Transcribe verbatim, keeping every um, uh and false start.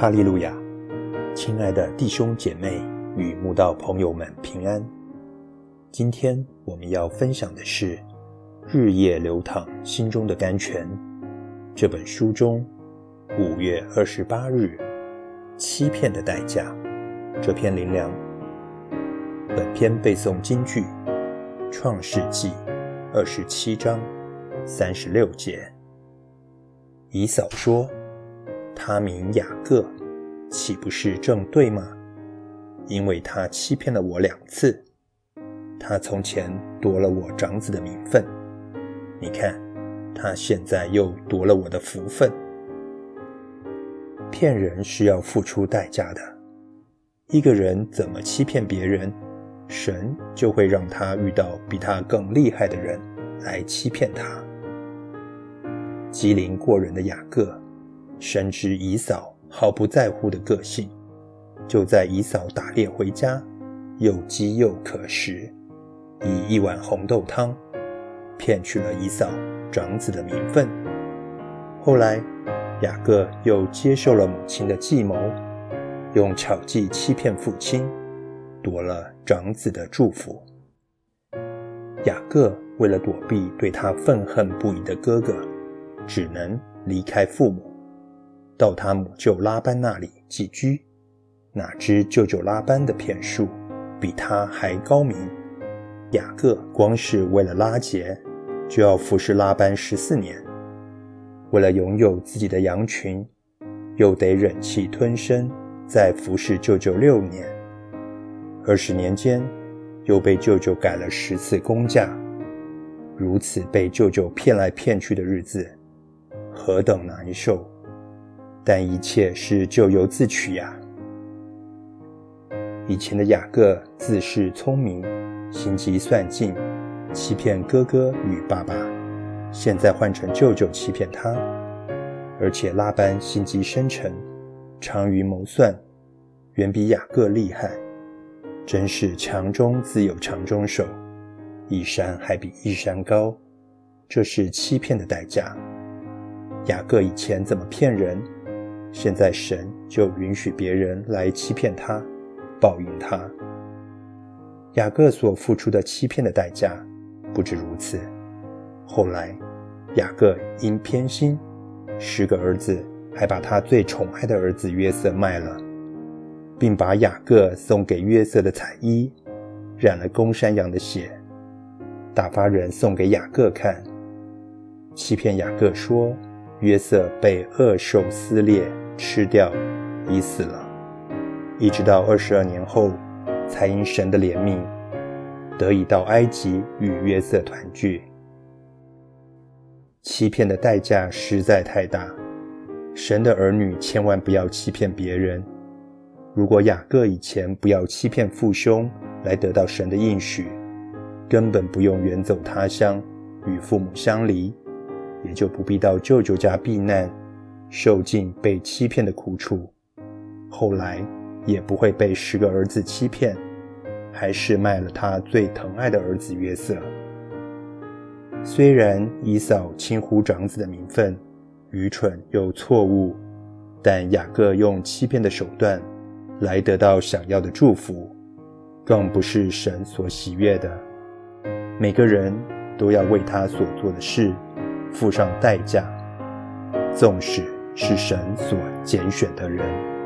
哈利路亚！亲爱的弟兄姐妹与慕道朋友们平安。今天我们要分享的是《日夜流淌心中的甘泉》这本书中五月二十八日《欺骗的代价》这篇灵粮。本篇背诵金句《创世纪》二十七章三十六节。以扫说：他名雅各，岂不是正对吗？因为他欺骗了我两次。他从前夺了我长子的名分，你看，他现在又夺了我的福分。骗人是要付出代价的。一个人怎么欺骗别人，神就会让他遇到比他更厉害的人来欺骗他。机灵过人的雅各深知以扫毫不在乎的个性，就在以扫打猎回家，又饥又渴时，以一碗红豆汤骗取了以扫长子的名分。后来雅各又接受了母亲的计谋，用巧计欺骗父亲，夺了长子的祝福。雅各为了躲避对他愤恨不已的哥哥，只能离开父母，到他母舅拉班那里寄居。哪知舅舅拉班的骗术比他还高明，雅各光是为了拉结就要服侍拉班十四年，为了拥有自己的羊群，又得忍气吞声，再服侍舅舅六年。二十年间又被舅舅改了十次工价。如此被舅舅骗来骗去的日子何等难受，但一切是咎由自取呀、啊、以前的雅各自恃聪明，心机算尽，欺骗哥哥与爸爸，现在换成舅舅欺骗他。而且拉班心机深沉，长于谋算，远比雅各厉害，真是强中自有强中手，一山还比一山高。这是欺骗的代价。雅各以前怎么骗人，现在神就允许别人来欺骗他，报应他。雅各所付出的欺骗的代价不止如此，后来雅各因偏心，十个儿子还把他最宠爱的儿子约瑟卖了，并把雅各送给约瑟的彩衣染了公山羊的血，打发人送给雅各看，欺骗雅各说约瑟被恶兽撕裂吃掉已死了。一直到二十二年后，才因神的怜悯得以到埃及与约瑟团聚。欺骗的代价实在太大，神的儿女千万不要欺骗别人。如果雅各以前不要欺骗父兄来得到神的应许，根本不用远走他乡与父母相离，也就不必到舅舅家避难，受尽被欺骗的苦楚，后来也不会被十个儿子欺骗，还是卖了他最疼爱的儿子约瑟。虽然以扫轻忽长子的名分，愚蠢又错误，但雅各用欺骗的手段来得到想要的祝福，更不是神所喜悦的。每个人都要为他所做的事付上代价，纵使是神所拣选的人。